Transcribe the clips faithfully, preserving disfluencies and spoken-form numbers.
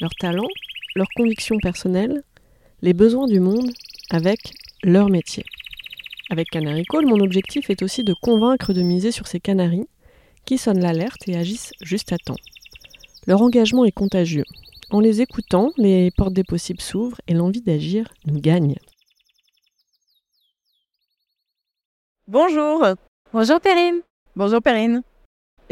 leurs talents, leurs convictions personnelles, les besoins du monde avec leur métier. Avec Canary Call, mon objectif est aussi de convaincre de miser sur ces canaris qui sonnent l'alerte et agissent juste à temps. Leur engagement est contagieux. En les écoutant, les portes des possibles s'ouvrent et l'envie d'agir nous gagne. Bonjour. Bonjour Périne. Bonjour Périne.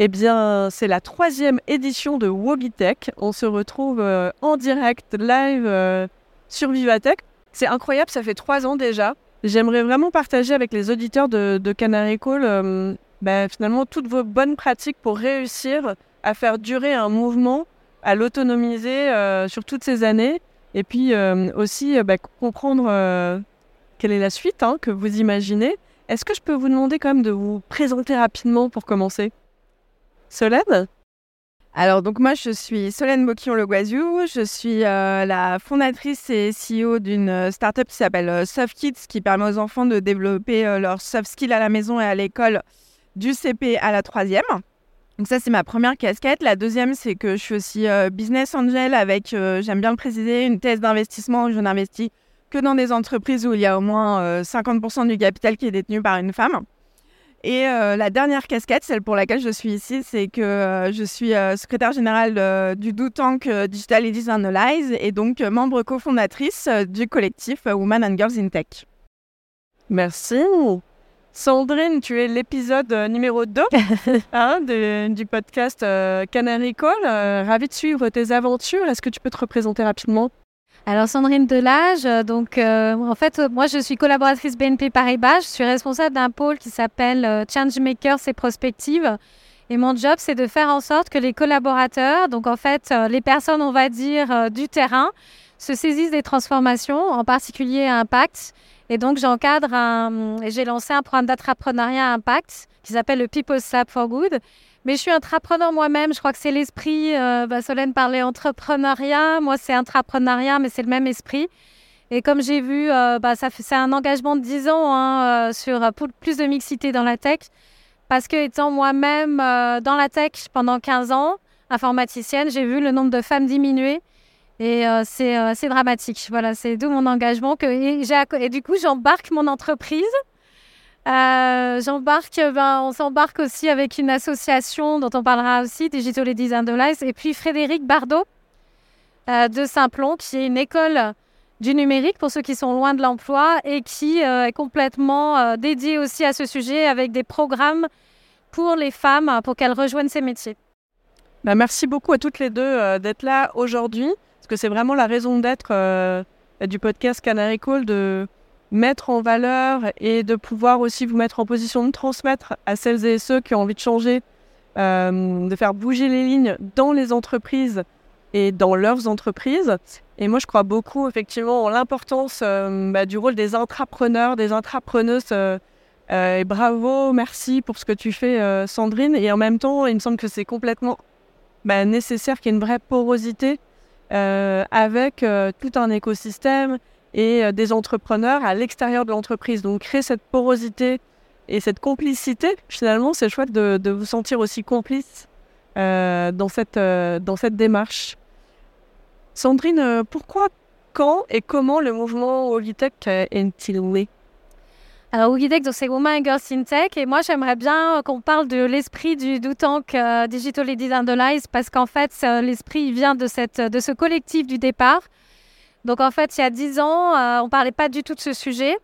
Eh bien, c'est la troisième édition de WoGiTech. On se retrouve euh, en direct, live, euh, sur VivaTech. C'est incroyable, ça fait trois ans déjà. J'aimerais vraiment partager avec les auditeurs de, de Canary Call euh, bah, finalement toutes vos bonnes pratiques pour réussir à faire durer un mouvement, à l'autonomiser euh, sur toutes ces années. Et puis euh, aussi euh, bah, comprendre euh, quelle est la suite hein, que vous imaginez. Est-ce que je peux vous demander quand même de vous présenter rapidement pour commencer ? Solène ? Alors, donc moi, je suis Solène Bocquillon-Le Goaziou. Je suis euh, la fondatrice et C E O d'une start-up qui s'appelle euh, SoftKids, qui permet aux enfants de développer euh, leurs soft skills à la maison et à l'école du C P à la troisième. Donc ça, c'est ma première casquette. La deuxième, c'est que je suis aussi euh, business angel avec, euh, j'aime bien le préciser, une thèse d'investissement où je n'investis que dans des entreprises où il y a au moins euh, cinquante pour cent du capital qui est détenu par une femme. Et euh, la dernière casquette, celle pour laquelle je suis ici, c'est que euh, je suis euh, secrétaire générale euh, du Do-Tank euh, Digital Ladies Analyze et donc euh, membre cofondatrice euh, du collectif euh, Women and Girls in Tech. Merci. Sandrine, tu es l'épisode euh, numéro deux hein, de, du podcast euh, Canary Call. Euh, ravie de suivre tes aventures. Est-ce que tu peux te représenter rapidement ? Alors Sandrine Delage, donc euh, en fait moi je suis collaboratrice B N P Paribas, je suis responsable d'un pôle qui s'appelle euh, Change Makers et Prospective et mon job c'est de faire en sorte que les collaborateurs, donc en fait euh, les personnes on va dire euh, du terrain, se saisissent des transformations, en particulier à Impact et donc j'encadre un, et j'ai lancé un programme d'entrepreneuriat à Impact qui s'appelle le People's Lab for Good. Mais je suis intrapreneur moi-même, je crois que c'est l'esprit, euh, bah Solène parlait entrepreneuriat, moi c'est intrapreneuriat, mais c'est le même esprit. Et comme j'ai vu, euh, bah ça fait, c'est un engagement de dix ans hein, euh, sur euh, plus de mixité dans la tech, parce que étant moi-même euh, dans la tech pendant quinze ans, informaticienne, j'ai vu le nombre de femmes diminuer et euh, c'est, euh, c'est dramatique. Voilà, c'est d'où mon engagement que, et, j'ai, et du coup j'embarque mon entreprise. Euh, j'embarque, ben, on s'embarque aussi avec une association dont on parlera aussi, Digital Ladies Analyze, et puis Frédéric Bardeau euh, de Simplon, qui est une école du numérique pour ceux qui sont loin de l'emploi et qui euh, est complètement euh, dédiée aussi à ce sujet avec des programmes pour les femmes pour qu'elles rejoignent ces métiers. Bah, merci beaucoup à toutes les deux euh, d'être là aujourd'hui, parce que c'est vraiment la raison d'être euh, du podcast Canary Call de mettre en valeur et de pouvoir aussi vous mettre en position de transmettre à celles et ceux qui ont envie de changer, euh, de faire bouger les lignes dans les entreprises et dans leurs entreprises. Et moi, je crois beaucoup, effectivement, en l'importance euh, bah, du rôle des intrapreneurs, des intrapreneuses. Euh, euh, et bravo, merci pour ce que tu fais, euh, Sandrine. Et en même temps, il me semble que c'est complètement bah, nécessaire qu'il y ait une vraie porosité euh, avec euh, tout un écosystème et des entrepreneurs à l'extérieur de l'entreprise. Donc, créer cette porosité et cette complicité, finalement, c'est chouette de, de vous sentir aussi complice euh, dans, cette, euh, dans cette démarche. Sandrine, pourquoi, quand et comment le mouvement WoGiTech est-il né ? Alors, WoGiTech, donc, c'est Women and Girls in Tech. Et moi, j'aimerais bien qu'on parle de l'esprit du Do-Tank euh, Digital Ladies Analyze parce qu'en fait, l'esprit il vient de, cette, de ce collectif du départ. Donc, en fait, il y a dix ans, euh, on ne parlait pas du tout de ce sujet.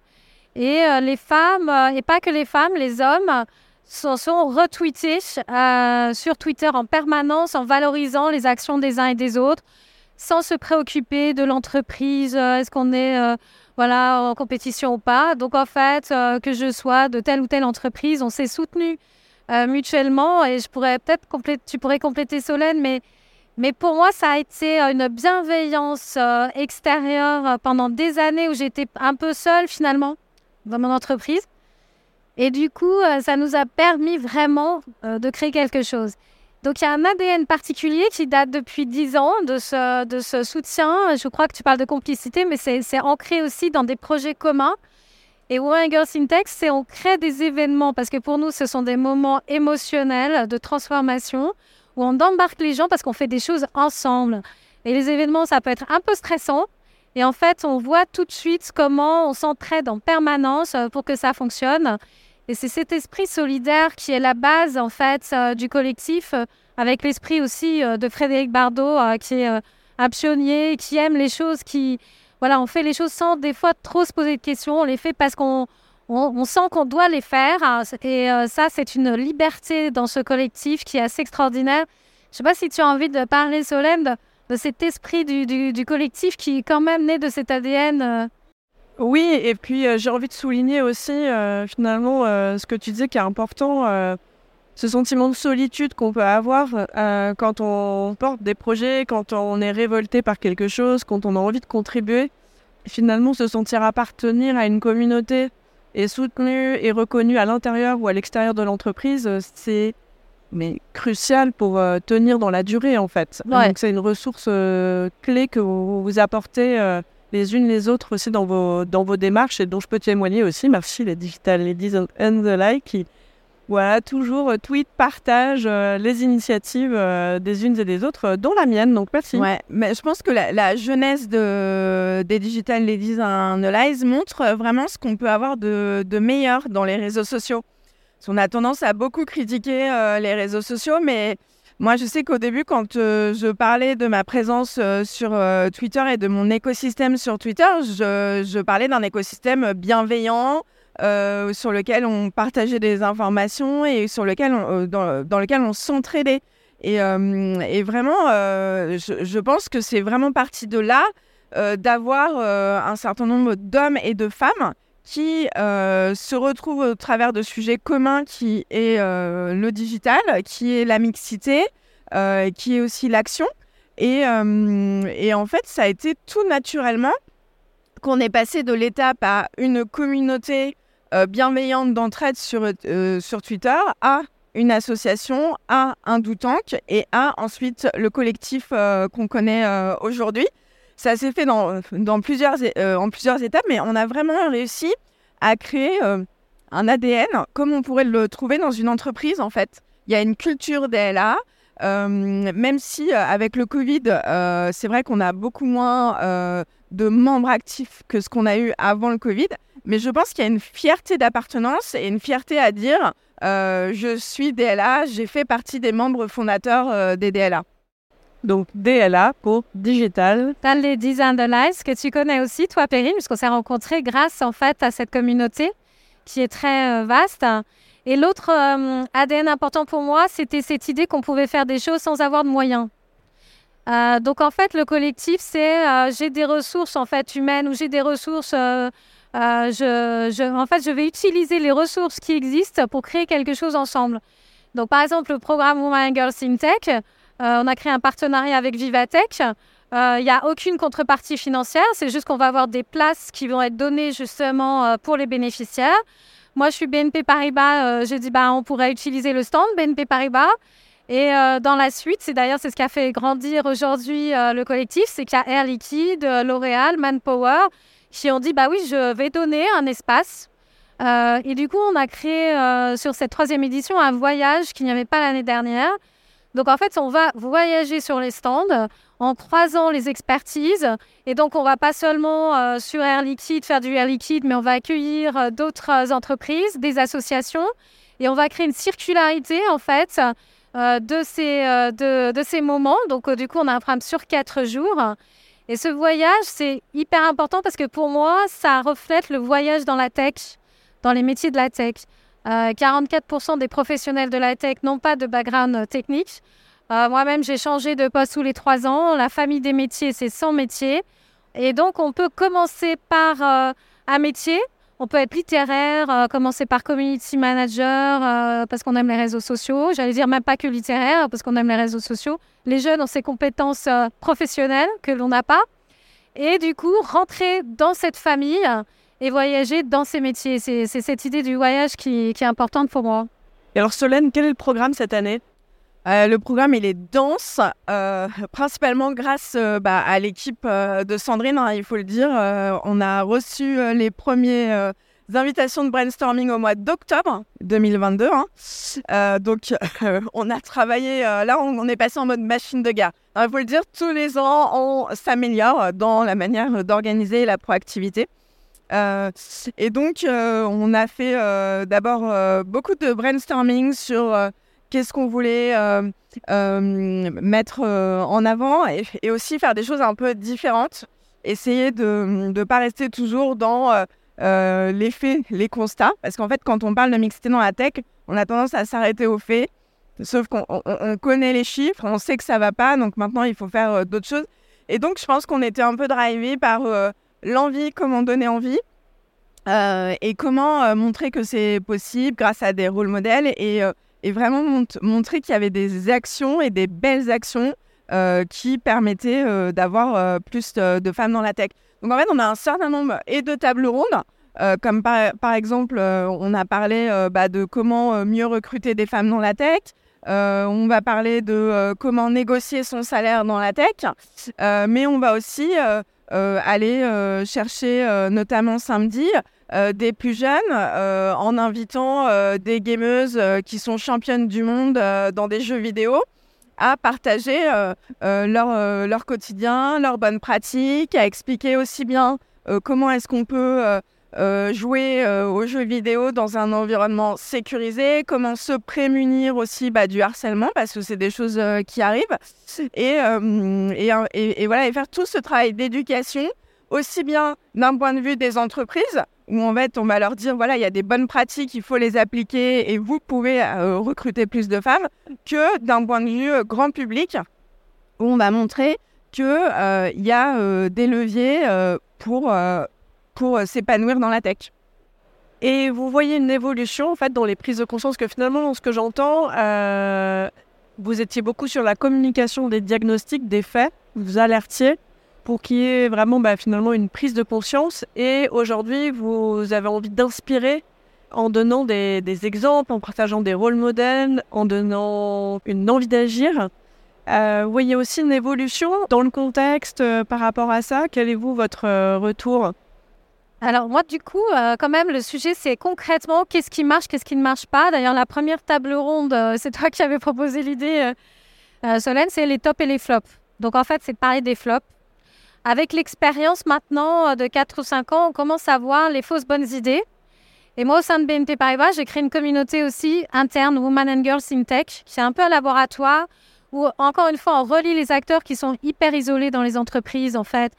Et euh, les femmes, euh, et pas que les femmes, les hommes, se sont retweetés euh, sur Twitter en permanence, en valorisant les actions des uns et des autres, sans se préoccuper de l'entreprise, euh, est-ce qu'on est euh, voilà, en compétition ou pas. Donc, en fait, euh, que je sois de telle ou telle entreprise, on s'est soutenus euh, mutuellement. Et je pourrais peut-être complé- tu pourrais compléter, Solène, mais Mais pour moi, ça a été une bienveillance extérieure pendant des années où j'étais un peu seule finalement dans mon entreprise. Et du coup, ça nous a permis vraiment de créer quelque chose. Donc, il y a un A D N particulier qui date depuis dix ans de ce, de ce soutien. Je crois que tu parles de complicité, mais c'est, c'est ancré aussi dans des projets communs. Et Women and Girls in Tech, c'est on crée des événements parce que pour nous, ce sont des moments émotionnels de transformation où on embarque les gens parce qu'on fait des choses ensemble. Et les événements, ça peut être un peu stressant. Et en fait, on voit tout de suite comment on s'entraide en permanence pour que ça fonctionne. Et c'est cet esprit solidaire qui est la base, en fait, euh, du collectif, euh, avec l'esprit aussi euh, de Frédéric Bardeau, euh, qui est euh, un pionnier, qui aime les choses, qui... Voilà, on fait les choses sans, des fois, trop se poser de questions. On les fait parce qu'on on, on sent qu'on doit les faire. Hein, et euh, ça, c'est une liberté dans ce collectif qui est assez extraordinaire. Je ne sais pas si tu as envie de parler, Solène, de, de cet esprit du, du, du collectif qui est quand même né de cet A D N... Euh... Oui, et puis euh, j'ai envie de souligner aussi euh, finalement euh, ce que tu disais qui est important, euh, ce sentiment de solitude qu'on peut avoir euh, quand on porte des projets, quand on est révolté par quelque chose, quand on a envie de contribuer. Finalement, se sentir appartenir à une communauté et soutenu et reconnu à l'intérieur ou à l'extérieur de l'entreprise, c'est mais crucial pour euh, tenir dans la durée en fait. Ouais. Donc c'est une ressource euh, clé que vous, vous apportez euh, les unes les autres aussi dans vos, dans vos démarches et dont je peux témoigner aussi. Merci les Digital Ladies and Allies qui voilà, toujours tweet, partage euh, les initiatives euh, des unes et des autres, euh, dont la mienne. Donc merci. Ouais, mais je pense que la, la jeunesse de, des Digital Ladies and Allies montre vraiment ce qu'on peut avoir de, de meilleur dans les réseaux sociaux. Parce qu'on a tendance à beaucoup critiquer euh, les réseaux sociaux, mais... Moi, je sais qu'au début, quand euh, je parlais de ma présence euh, sur euh, Twitter et de mon écosystème sur Twitter, je, je parlais d'un écosystème bienveillant euh, sur lequel on partageait des informations et sur lequel on, euh, dans, dans lequel on s'entraidait. Et, euh, et vraiment, euh, je, je pense que c'est vraiment parti de là euh, d'avoir euh, un certain nombre d'hommes et de femmes qui euh, se retrouvent au travers de sujets communs qui est euh, le digital, qui est la mixité, euh, qui est aussi l'action. Et, euh, et en fait, ça a été tout naturellement qu'on est passé de l'étape à une communauté euh, bienveillante d'entraide sur, euh, sur Twitter, à une association, à un Do-Tank et à ensuite le collectif euh, qu'on connaît euh, aujourd'hui. Ça s'est fait dans, dans plusieurs, euh, en plusieurs étapes, mais on a vraiment réussi à créer euh, un A D N comme on pourrait le trouver dans une entreprise, en fait. Il y a une culture D L A, euh, même si euh, avec le Covid, euh, c'est vrai qu'on a beaucoup moins euh, de membres actifs que ce qu'on a eu avant le Covid, mais je pense qu'il y a une fierté d'appartenance et une fierté à dire euh, « je suis D L A, j'ai fait partie des membres fondateurs euh, des D L A ». Donc D L A pour Digital Ladies and Allies, que tu connais aussi, toi, Périne, puisqu'on s'est rencontrés grâce, en fait, à cette communauté qui est très euh, vaste. Et l'autre euh, A D N important pour moi, c'était cette idée qu'on pouvait faire des choses sans avoir de moyens. Euh, donc, en fait, le collectif, c'est euh, j'ai des ressources, en fait, humaines ou j'ai des ressources... Euh, euh, je, je, en fait, je vais utiliser les ressources qui existent pour créer quelque chose ensemble. Donc, par exemple, le programme Women and Girls in Tech... Euh, on a créé un partenariat avec VivaTech. Il euh, n'y a aucune contrepartie financière. C'est juste qu'on va avoir des places qui vont être données justement euh, pour les bénéficiaires. Moi, je suis B N P Paribas. Euh, J'ai dit bah, on pourrait utiliser le stand B N P Paribas. Et euh, dans la suite, c'est d'ailleurs c'est ce qui a fait grandir aujourd'hui euh, le collectif. C'est qu'il y a Air Liquide, euh, L'Oréal, Manpower qui ont dit bah oui, je vais donner un espace. Euh, et du coup, on a créé euh, sur cette troisième édition un voyage qu'il n'y avait pas l'année dernière. Donc, en fait, on va voyager sur les stands en croisant les expertises. Et donc, on ne va pas seulement euh, sur Air Liquide faire du Air Liquide, mais on va accueillir euh, d'autres entreprises, des associations. Et on va créer une circularité, en fait, euh, de, ces, euh, de, de ces moments. Donc, euh, du coup, on a un programme sur quatre jours. Et ce voyage, c'est hyper important parce que pour moi, ça reflète le voyage dans la tech, dans les métiers de la tech. Euh, quarante-quatre pour cent des professionnels de la tech n'ont pas de background euh, technique. Euh, moi-même, j'ai changé de poste tous les trois ans. La famille des métiers, c'est cent métiers. Et donc, on peut commencer par euh, un métier. On peut être littéraire, euh, commencer par community manager euh, parce qu'on aime les réseaux sociaux. J'allais dire même pas que littéraire parce qu'on aime les réseaux sociaux. Les jeunes ont ces compétences euh, professionnelles que l'on n'a pas. Et du coup, rentrer dans cette famille et voyager dans ces métiers. C'est, c'est cette idée du voyage qui, qui est importante pour moi. Et alors Solène, quel est le programme cette année ? Euh, le programme, il est dense, euh, principalement grâce euh, bah, à l'équipe euh, de Sandrine, hein, il faut le dire. Euh, on a reçu euh, les premières euh, invitations de brainstorming au mois d'octobre deux mille vingt-deux. Hein. Euh, donc, euh, on a travaillé, euh, là, on, on est passé en mode machine de guerre. Il faut le dire, tous les ans, on s'améliore dans la manière d'organiser la proactivité. Euh, et donc, euh, on a fait euh, d'abord euh, beaucoup de brainstorming sur... Euh, Qu'est-ce qu'on voulait euh, euh, mettre euh, en avant et, et aussi faire des choses un peu différentes. Essayer de ne pas rester toujours dans euh, euh, les faits, les constats. Parce qu'en fait, quand on parle de mixité dans la tech, on a tendance à s'arrêter aux faits. Sauf qu'on on, on connaît les chiffres, on sait que ça ne va pas. Donc maintenant, il faut faire euh, d'autres choses. Et donc, je pense qu'on était un peu drivé par euh, l'envie, comment donner envie. Euh, et comment euh, montrer que c'est possible grâce à des rôles modèles et... Euh, et vraiment mont- montrer qu'il y avait des actions et des belles actions euh, qui permettaient euh, d'avoir euh, plus de, de femmes dans la tech. Donc en fait, on a un certain nombre et de tables rondes, euh, comme par, par exemple, euh, on a parlé euh, bah, de comment mieux recruter des femmes dans la tech, euh, on va parler de euh, comment négocier son salaire dans la tech, euh, mais on va aussi euh, euh, aller euh, chercher, euh, notamment samedi, Euh, des plus jeunes euh, en invitant euh, des gameuses euh, qui sont championnes du monde euh, dans des jeux vidéo à partager euh, euh, leur, euh, leur quotidien, leurs bonnes pratiques, à expliquer aussi bien euh, comment est-ce qu'on peut euh, euh, jouer euh, aux jeux vidéo dans un environnement sécurisé, comment se prémunir aussi bah, du harcèlement parce que c'est des choses euh, qui arrivent et, euh, et, et, et voilà et faire tout ce travail d'éducation aussi bien d'un point de vue des entreprises où en fait, on va leur dire, voilà, il y a des bonnes pratiques, il faut les appliquer et vous pouvez euh, recruter plus de femmes, que d'un point de vue euh, grand public, où on va montrer qu'il euh, y a euh, des leviers euh, pour, euh, pour s'épanouir dans la tech. Et vous voyez une évolution, en fait, dans les prises de conscience que finalement, dans ce que j'entends, euh, vous étiez beaucoup sur la communication des diagnostics, des faits, vous alertiez, pour qu'il y ait vraiment bah, finalement une prise de conscience. Et aujourd'hui, vous avez envie d'inspirer en donnant des, des exemples, en partageant des rôles modèles, en donnant une envie d'agir. Euh, vous voyez aussi une évolution dans le contexte euh, par rapport à ça. Quel est vous, votre euh, retour ? Alors moi, du coup, euh, quand même, le sujet, c'est concrètement qu'est-ce qui marche, qu'est-ce qui ne marche pas. D'ailleurs, la première table ronde, euh, c'est toi qui avais proposé l'idée, euh, euh, Solène, c'est les tops et les flops. Donc en fait, c'est de parler des flops. Avec l'expérience maintenant de quatre ou cinq ans, on commence à voir les fausses bonnes idées. Et moi, au sein de B N P Paribas, j'ai créé une communauté aussi interne, Women and Girls in Tech, qui est un peu un laboratoire où, encore une fois, on relie les acteurs qui sont hyper isolés dans les entreprises, en fait.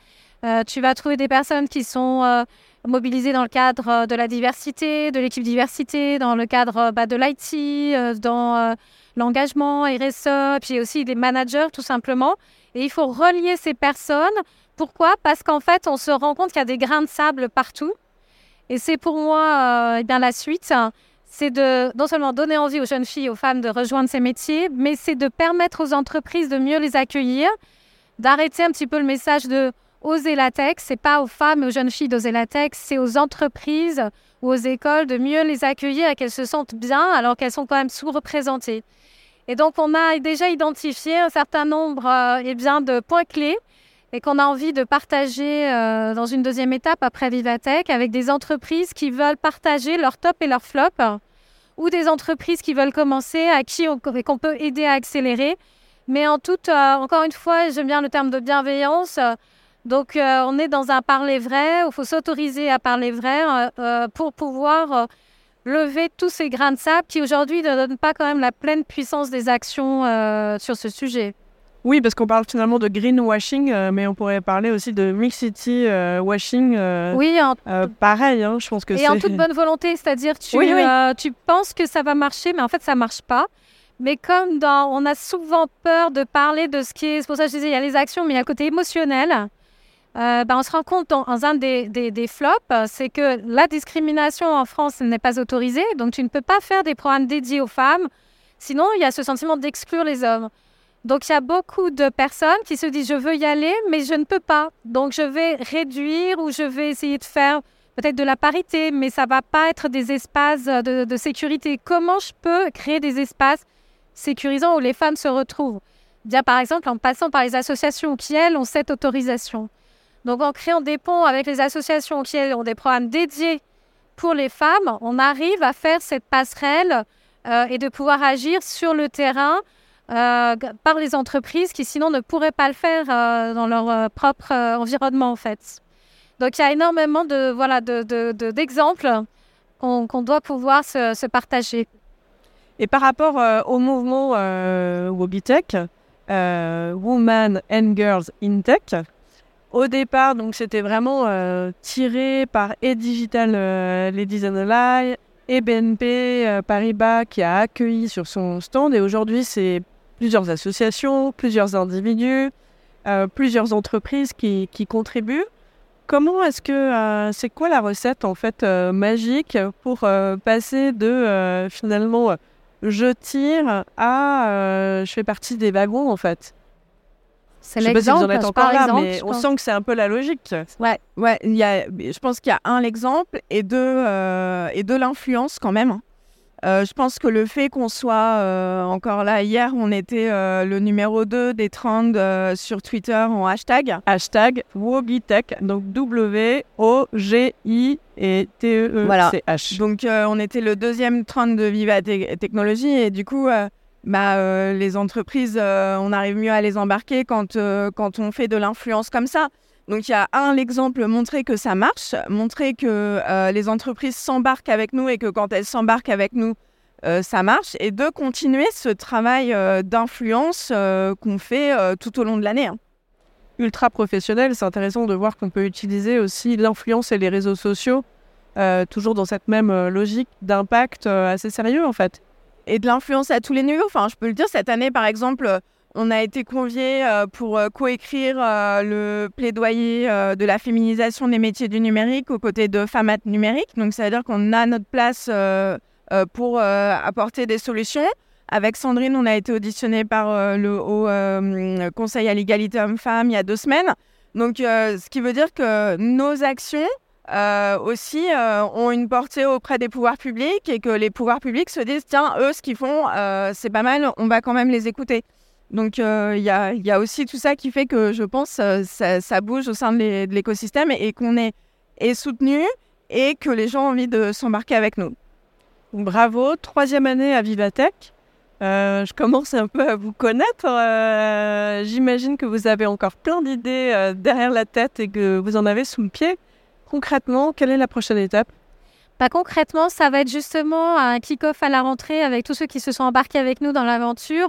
Euh, tu vas trouver des personnes qui sont euh, mobilisées dans le cadre de la diversité, de l'équipe diversité, dans le cadre bah, de l'I T, euh, dans euh, l'engagement, R S E, puis aussi des managers, tout simplement. Et il faut relier ces personnes. Pourquoi ? Parce qu'en fait, on se rend compte qu'il y a des grains de sable partout. Et c'est pour moi euh, et bien la suite, hein, c'est de non seulement donner envie aux jeunes filles, aux femmes de rejoindre ces métiers, mais c'est de permettre aux entreprises de mieux les accueillir, d'arrêter un petit peu le message de oser la tech. C'est pas aux femmes et aux jeunes filles d'oser la tech, c'est aux entreprises ou aux écoles de mieux les accueillir et qu'elles se sentent bien alors qu'elles sont quand même sous-représentées. Et donc, on a déjà identifié un certain nombre euh, et bien de points clés et qu'on a envie de partager euh, dans une deuxième étape après VivaTech avec des entreprises qui veulent partager leurs top et leurs flops hein, ou des entreprises qui veulent commencer, à qui on, qu'on peut aider à accélérer. Mais en tout, euh, encore une fois, j'aime bien le terme de bienveillance. Euh, donc, euh, on est dans un parler vrai, où il faut s'autoriser à parler vrai euh, pour pouvoir euh, lever tous ces grains de sable qui aujourd'hui ne donnent pas quand même la pleine puissance des actions euh, sur ce sujet. Oui, parce qu'on parle finalement de greenwashing, euh, mais on pourrait parler aussi de mixity euh, washing. Euh, oui, en... euh, pareil, hein, je pense que et c'est... Et en toute bonne volonté, c'est-à-dire tu, oui, oui. Euh, tu penses que ça va marcher, mais en fait, ça ne marche pas. Mais comme dans, on a souvent peur de parler de ce qui est... C'est pour ça que je disais, il y a les actions, mais il y a le côté émotionnel. euh, bah, on se rend compte dans un des, des, des flops, c'est que la discrimination en France n'est pas autorisée, donc tu ne peux pas faire des programmes dédiés aux femmes, sinon il y a ce sentiment d'exclure les hommes. Donc il y a beaucoup de personnes qui se disent « je veux y aller, mais je ne peux pas, donc je vais réduire ou je vais essayer de faire peut-être de la parité, mais ça ne va pas être des espaces de, de sécurité. Comment je peux créer des espaces sécurisants où les femmes se retrouvent ?» Bien, par exemple, en passant par les associations qui, elles, ont cette autorisation. Donc, en créant des ponts avec les associations qui, elles, ont des programmes dédiés pour les femmes, on arrive à faire cette passerelle euh, et de pouvoir agir sur le terrain euh, par les entreprises qui, sinon, ne pourraient pas le faire euh, dans leur euh, propre euh, environnement, en fait. Donc, il y a énormément de, voilà, de, de, de, d'exemples qu'on, qu'on doit pouvoir se, se partager. Et par rapport euh, au mouvement euh, WoGiTech, Euh, Women and Girls in Tech. Au départ, donc, c'était vraiment euh, tiré par et Digital euh, Ladies and Allies et B N P euh, Paribas qui a accueilli sur son stand. Et aujourd'hui, c'est plusieurs associations, plusieurs individus, euh, plusieurs entreprises qui, qui contribuent. Comment est-ce que euh, c'est quoi la recette en fait euh, magique pour euh, passer de euh, finalement je tire à... Euh, je fais partie des wagons, en fait. C'est l'exemple, je ne sais pas si vous en êtes encore là, exemple, mais on pense... sent que c'est un peu la logique. Ouais, ouais y a, je pense qu'il y a, un, l'exemple, et deux, euh, et deux, l'influence, quand même. Euh, je pense que le fait qu'on soit euh, encore là, hier, on était euh, le numéro deux des trends euh, sur Twitter en hashtag. Hashtag WoGiTech, donc W O G I et T E E C H. Voilà. Donc, euh, on était le deuxième trend de VivaTech Technology et du coup, euh, bah, euh, les entreprises, euh, on arrive mieux à les embarquer quand, euh, quand on fait de l'influence comme ça. Donc, il y a un, l'exemple, montrer que ça marche, montrer que euh, les entreprises s'embarquent avec nous et que quand elles s'embarquent avec nous, euh, ça marche. Et deux, continuer ce travail euh, d'influence euh, qu'on fait euh, tout au long de l'année. Hein. Ultra professionnel, c'est intéressant de voir qu'on peut utiliser aussi l'influence et les réseaux sociaux, euh, toujours dans cette même euh, logique d'impact euh, assez sérieux, en fait. Et de l'influence à tous les niveaux. Enfin, je peux le dire, cette année, par exemple... On a été conviés euh, pour euh, coécrire euh, le plaidoyer euh, de la féminisation des métiers du numérique aux côtés de FAMAT numérique. Donc, ça veut dire qu'on a notre place euh, euh, pour euh, apporter des solutions. Avec Sandrine, on a été auditionnés par euh, le Haut euh, Conseil à l'égalité hommes-femmes il y a deux semaines. Donc, euh, ce qui veut dire que nos actions euh, aussi euh, ont une portée auprès des pouvoirs publics et que les pouvoirs publics se disent « Tiens, eux, ce qu'ils font, euh, c'est pas mal, on va quand même les écouter ». Donc, il euh, y, y a aussi tout ça qui fait que, je pense, euh, ça, ça bouge au sein de, l'é- de l'écosystème et, et qu'on est, est soutenu et que les gens ont envie de s'embarquer avec nous. Bravo, troisième année à VivaTech. Euh, je commence un peu à vous connaître. Euh, j'imagine que vous avez encore plein d'idées euh, derrière la tête et que vous en avez sous le pied. Concrètement, quelle est la prochaine étape ? Bah, concrètement, ça va être justement un kick-off à la rentrée avec tous ceux qui se sont embarqués avec nous dans l'aventure,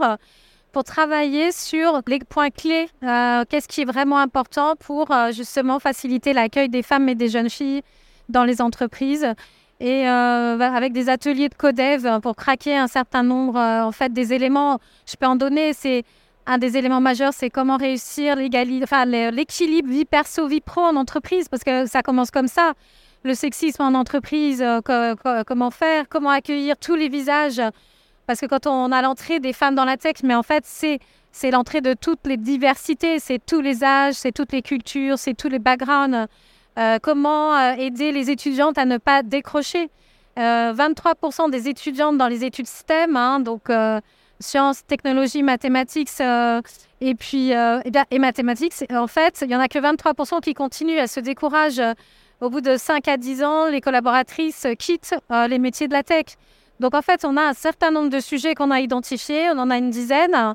pour travailler sur les points clés, euh, qu'est-ce qui est vraiment important pour euh, justement faciliter l'accueil des femmes et des jeunes filles dans les entreprises et euh, avec des ateliers de codev pour craquer un certain nombre euh, en fait des éléments. Je peux en donner, c'est un des éléments majeurs, c'est comment réussir l'égali- enfin, l'équilibre vie perso, vie pro en entreprise, parce que ça commence comme ça. Le sexisme en entreprise, euh, co- co- comment faire, comment accueillir tous les visages. Parce que quand on a l'entrée des femmes dans la tech, mais en fait, c'est, c'est l'entrée de toutes les diversités, c'est tous les âges, c'est toutes les cultures, c'est tous les backgrounds. Euh, comment euh, aider les étudiantes à ne pas décrocher euh, vingt-trois pour cent des étudiantes dans les études STEM, hein, donc euh, sciences, technologies, mathématiques euh, et, puis, euh, et, bien, et mathématiques, en fait, il n'y en a que vingt-trois pour cent qui continuent à se décourager. Au bout de cinq à dix ans, les collaboratrices quittent euh, les métiers de la tech. Donc, en fait, on a un certain nombre de sujets qu'on a identifiés, on en a une dizaine.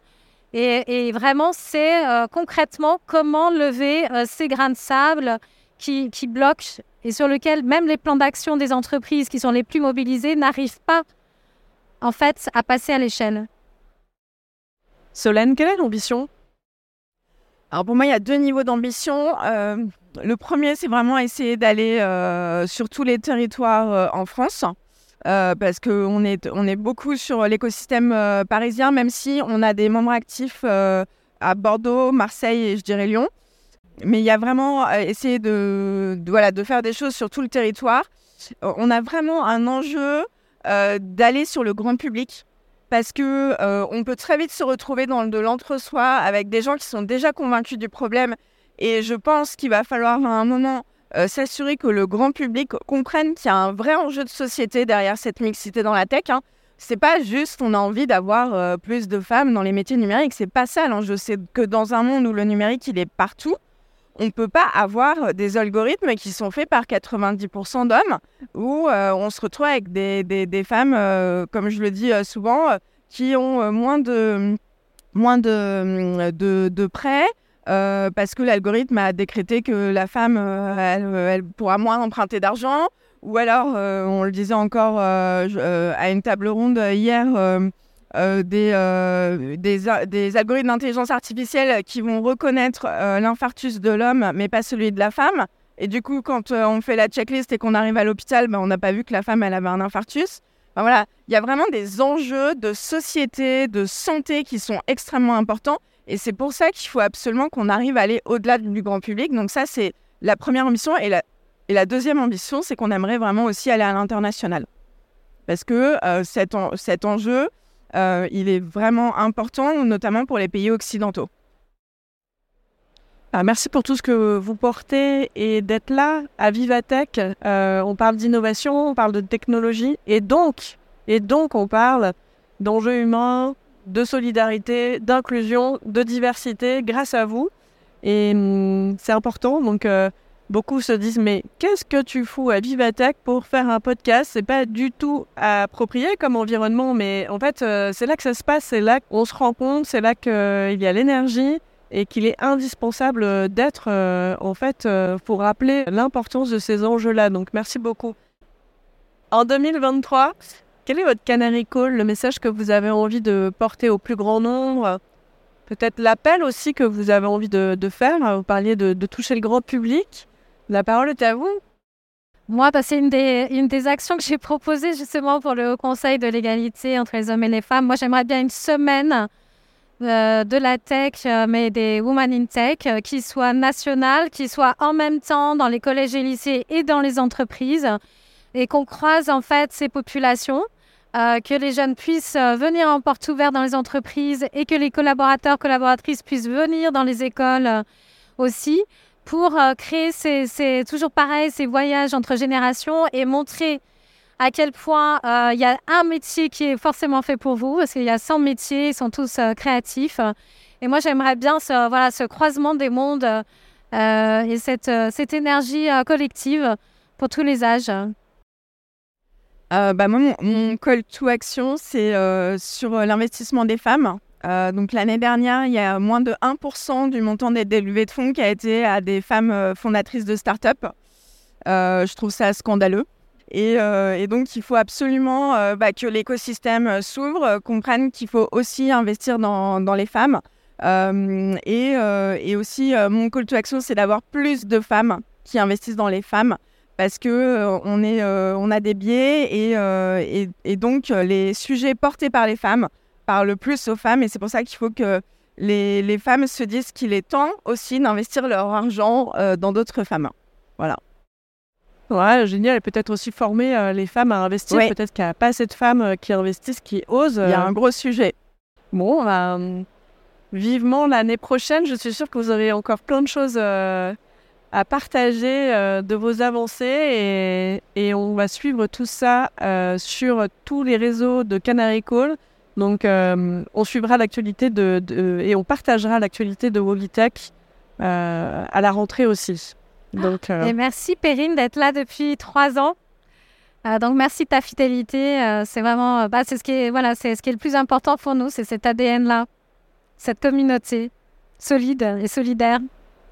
Et, et vraiment, c'est euh, concrètement comment lever euh, ces grains de sable qui, qui bloquent et sur lesquels même les plans d'action des entreprises qui sont les plus mobilisées n'arrivent pas, en fait, à passer à l'échelle. Solène, quelle est l'ambition ? Alors, pour moi, il y a deux niveaux d'ambition. Euh, le premier, c'est vraiment essayer d'aller euh, sur tous les territoires euh, en France. Euh, parce qu'on est, on est beaucoup sur l'écosystème euh, parisien, même si on a des membres actifs euh, à Bordeaux, Marseille et je dirais Lyon. mais il y a vraiment essayé de, de, voilà, de faire des choses sur tout le territoire. On a vraiment un enjeu euh, d'aller sur le grand public parce qu'on euh, peut très vite se retrouver dans de l'entre-soi avec des gens qui sont déjà convaincus du problème. Et je pense qu'il va falloir à un moment euh, s'assurer que le grand public comprenne qu'il y a un vrai enjeu de société derrière cette mixité dans la tech, hein. C'est pas juste on a envie d'avoir euh, plus de femmes dans les métiers numériques, c'est pas ça l'enjeu. C'est que dans un monde où le numérique il est partout, on ne peut pas avoir des algorithmes qui sont faits par quatre-vingt-dix pour cent d'hommes où euh, on se retrouve avec des, des, des femmes, euh, comme je le dis euh, souvent, euh, qui ont euh, moins de, moins de, de, de prêts euh, parce que l'algorithme a décrété que la femme euh, elle, elle pourra moins emprunter d'argent. Ou alors, euh, on le disait encore euh, euh, à une table ronde hier, euh, euh, des, euh, des, a- des algorithmes d'intelligence artificielle qui vont reconnaître euh, l'infarctus de l'homme, mais pas celui de la femme. Et du coup, quand euh, on fait la checklist et qu'on arrive à l'hôpital, ben, on n'a pas vu que la femme elle avait un infarctus. Ben, voilà, il y a vraiment des enjeux de société, de santé qui sont extrêmement importants. Et c'est pour ça qu'il faut absolument qu'on arrive à aller au-delà du grand public. Donc ça, c'est la première ambition. Et la, et la deuxième ambition, c'est qu'on aimerait vraiment aussi aller à l'international. Parce que euh, cet, en- cet enjeu... Euh, il est vraiment important, notamment pour les pays occidentaux. Ah, merci pour tout ce que vous portez et d'être là à VivaTech. Euh, on parle d'innovation, on parle de technologie et donc, et donc on parle d'enjeux humains, de solidarité, d'inclusion, de diversité grâce à vous. Et hum, c'est important, donc euh, beaucoup se disent « Mais qu'est-ce que tu fous à VivaTech pour faire un podcast ?» C'est pas du tout approprié comme environnement, mais en fait, euh, c'est là que ça se passe, c'est là qu'on se rend compte, c'est là qu'il euh, y a l'énergie et qu'il est indispensable d'être, euh, en fait, euh, pour rappeler l'importance de ces enjeux-là. Donc, merci beaucoup. En deux mille vingt-trois, quel est votre Canary Call, le message que vous avez envie de porter au plus grand nombre ? Peut-être l'appel aussi que vous avez envie de, de faire. Vous parliez de, de toucher le grand public. La parole est à vous. Moi, bah, c'est une des, une des actions que j'ai proposées justement pour le Haut Conseil de l'égalité entre les hommes et les femmes. Moi, j'aimerais bien une semaine euh, de la tech, euh, mais des Women in Tech, euh, qui soit nationale, qui soit en même temps dans les collèges et lycées et dans les entreprises, et qu'on croise en fait ces populations. Euh, que les jeunes puissent euh, venir en porte ouverte dans les entreprises et que les collaborateurs, collaboratrices puissent venir dans les écoles euh, aussi pour euh, créer ces, ces, toujours pareil, ces voyages entre générations et montrer à quel point euh, il y a un métier qui est forcément fait pour vous parce qu'il y a cent métiers, ils sont tous euh, créatifs. Et moi, j'aimerais bien ce, voilà, ce croisement des mondes euh, et cette, euh, cette énergie euh, collective pour tous les âges. Euh, bah, mon, mon call to action, c'est euh, sur l'investissement des femmes. Euh, donc, l'année dernière, il y a moins de un pour cent du montant des, des levées de fonds qui a été à des femmes euh, fondatrices de start-up. Euh, je trouve ça scandaleux. Et, euh, et donc, il faut absolument euh, bah, que l'écosystème s'ouvre, euh, comprenne qu'il faut aussi investir dans, dans les femmes. Euh, et, euh, et aussi, euh, mon call to action, c'est d'avoir plus de femmes qui investissent dans les femmes. Parce qu'on euh, euh, on a des biais et, euh, et, et donc les sujets portés par les femmes parlent le plus aux femmes. Et c'est pour ça qu'il faut que les, les femmes se disent qu'il est temps aussi d'investir leur argent euh, dans d'autres femmes. Voilà. Ouais, génial. Et peut-être aussi former euh, les femmes à investir. Ouais. Peut-être qu'il n'y a pas assez de femmes euh, qui investissent, qui osent. Euh... Il y a un gros sujet. Bon, bah, vivement l'année prochaine. Je suis sûre que vous aurez encore plein de choses... Euh... à partager euh, de vos avancées et, et on va suivre tout ça euh, sur tous les réseaux de Canary Call. Donc, euh, on suivra l'actualité de, de, et on partagera l'actualité de WoGiTech euh, à la rentrée aussi. Donc, euh... et merci Périne d'être là depuis trois ans. Euh, donc, merci de ta fidélité. Euh, c'est vraiment, bah, c'est ce qui est, voilà, c'est ce qui est le plus important pour nous, c'est cet A D N-là, cette communauté solide et solidaire.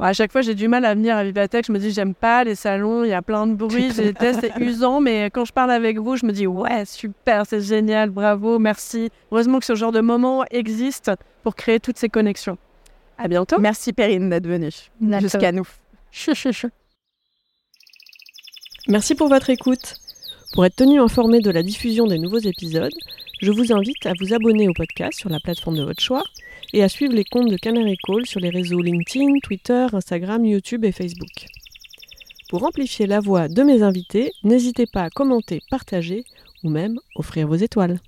À chaque fois, j'ai du mal à venir à VivaTech. Je me dis, j'aime pas les salons, il y a plein de bruit, je déteste, c'est usant. Mais quand je parle avec vous, je me dis, ouais, super, c'est génial, bravo, merci. Heureusement que ce genre de moment existe pour créer toutes ces connexions. À bientôt. Merci Périne d'être venue jusqu'à nous. Merci pour votre écoute. Pour être tenu informé de la diffusion des nouveaux épisodes, Je vous invite à vous abonner au podcast sur la plateforme de votre choix et à suivre les comptes de Canary Call sur les réseaux LinkedIn, Twitter, Instagram, YouTube et Facebook. Pour amplifier la voix de mes invités, n'hésitez pas à commenter, partager ou même offrir vos étoiles.